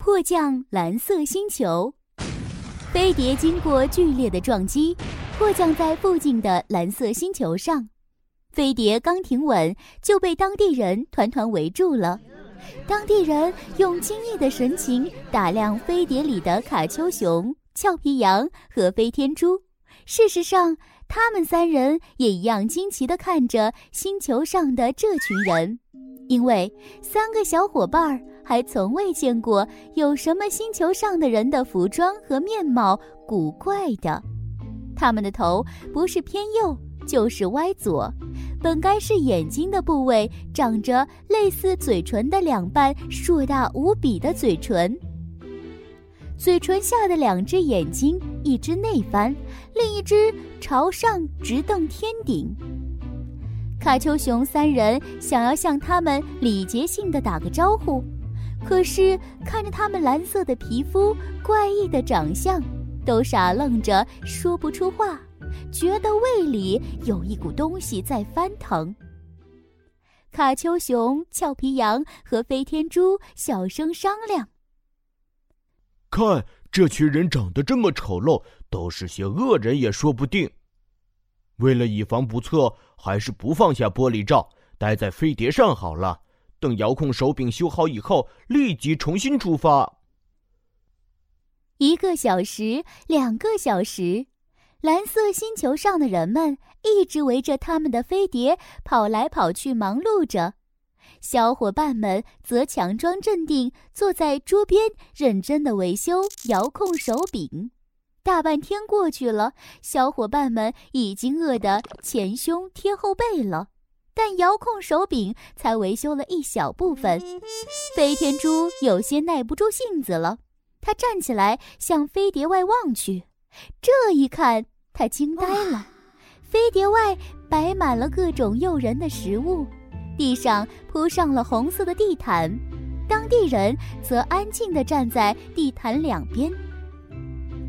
迫降蓝色星球。飞碟经过剧烈的撞击，迫降在附近的蓝色星球上。飞碟刚停稳，就被当地人团团围住了。当地人用惊异的神情打量飞碟里的卡丘熊、俏皮羊和飞天猪。事实上，他们三人也一样惊奇地看着星球上的这群人，因为三个小伙伴还从未见过有什么星球上的人的服装和面貌古怪的。他们的头不是偏右就是歪左，本该是眼睛的部位长着类似嘴唇的两瓣硕大无比的嘴唇，嘴唇下的两只眼睛，一只内翻，另一只朝上直瞪天顶。卡丘熊三人想要向他们礼节性地打个招呼，可是看着他们蓝色的皮肤、怪异的长相，都傻愣着说不出话，觉得胃里有一股东西在翻腾。卡丘熊、俏皮羊和飞天猪小声商量：看，这群人长得这么丑陋，都是些恶人也说不定。为了以防不测，还是不放下玻璃罩，待在飞碟上好了。等遥控手柄修好以后，立即重新出发。1个小时，2个小时，蓝色星球上的人们一直围着他们的飞碟跑来跑去，忙碌着。小伙伴们则强装镇定，坐在桌边认真地维修遥控手柄。大半天过去了，小伙伴们已经饿得前胸贴后背了，但遥控手柄才维修了一小部分。飞天猪有些耐不住性子了，他站起来向飞碟外望去。这一看，他惊呆了，飞碟外摆满了各种诱人的食物，地上铺上了红色的地毯，当地人则安静地站在地毯两边。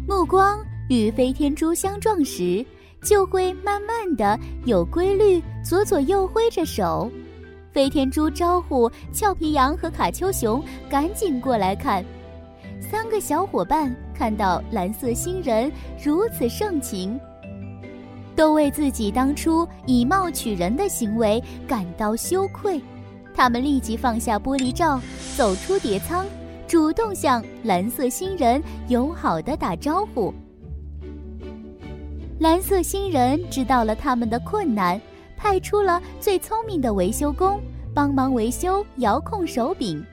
目光与飞天猪相撞时，就会慢慢地有规律左左右挥着手。飞天猪招呼俏皮羊和卡丘熊赶紧过来看。3个小伙伴看到蓝色星人如此盛情，都为自己当初以貌取人的行为感到羞愧。他们立即放下玻璃罩，走出碟舱，主动向蓝色星人友好地打招呼。蓝色星人知道了他们的困难，派出了最聪明的维修工帮忙维修遥控手柄，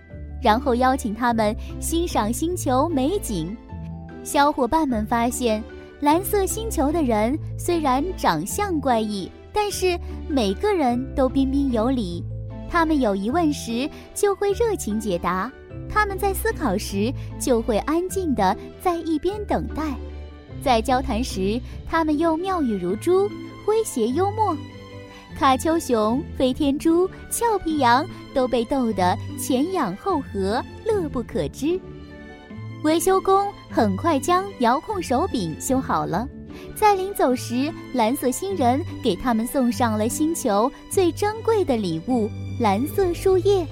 然后邀请他们欣赏星球美景。小伙伴们发现，蓝色星球的人虽然长相怪异，但是每个人都彬彬有礼。他们有疑问时就会热情解答，他们在思考时就会安静地在一边等待。在交谈时，他们又妙语如珠，诙谐幽默。卡丘熊、飞天猪、俏皮羊都被逗得前仰后合，乐不可支。维修工很快将遥控手柄修好了，在临走时，蓝色星人给他们送上了星球最珍贵的礼物——蓝色树叶。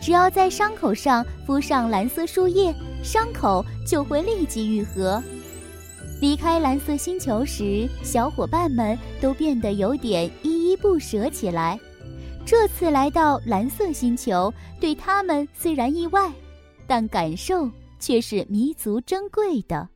只要在伤口上敷上蓝色树叶，伤口就会立即愈合。离开蓝色星球时，小伙伴们都变得有点依依不舍起来。这次来到蓝色星球，对他们虽然意外，但感受却是弥足珍贵的。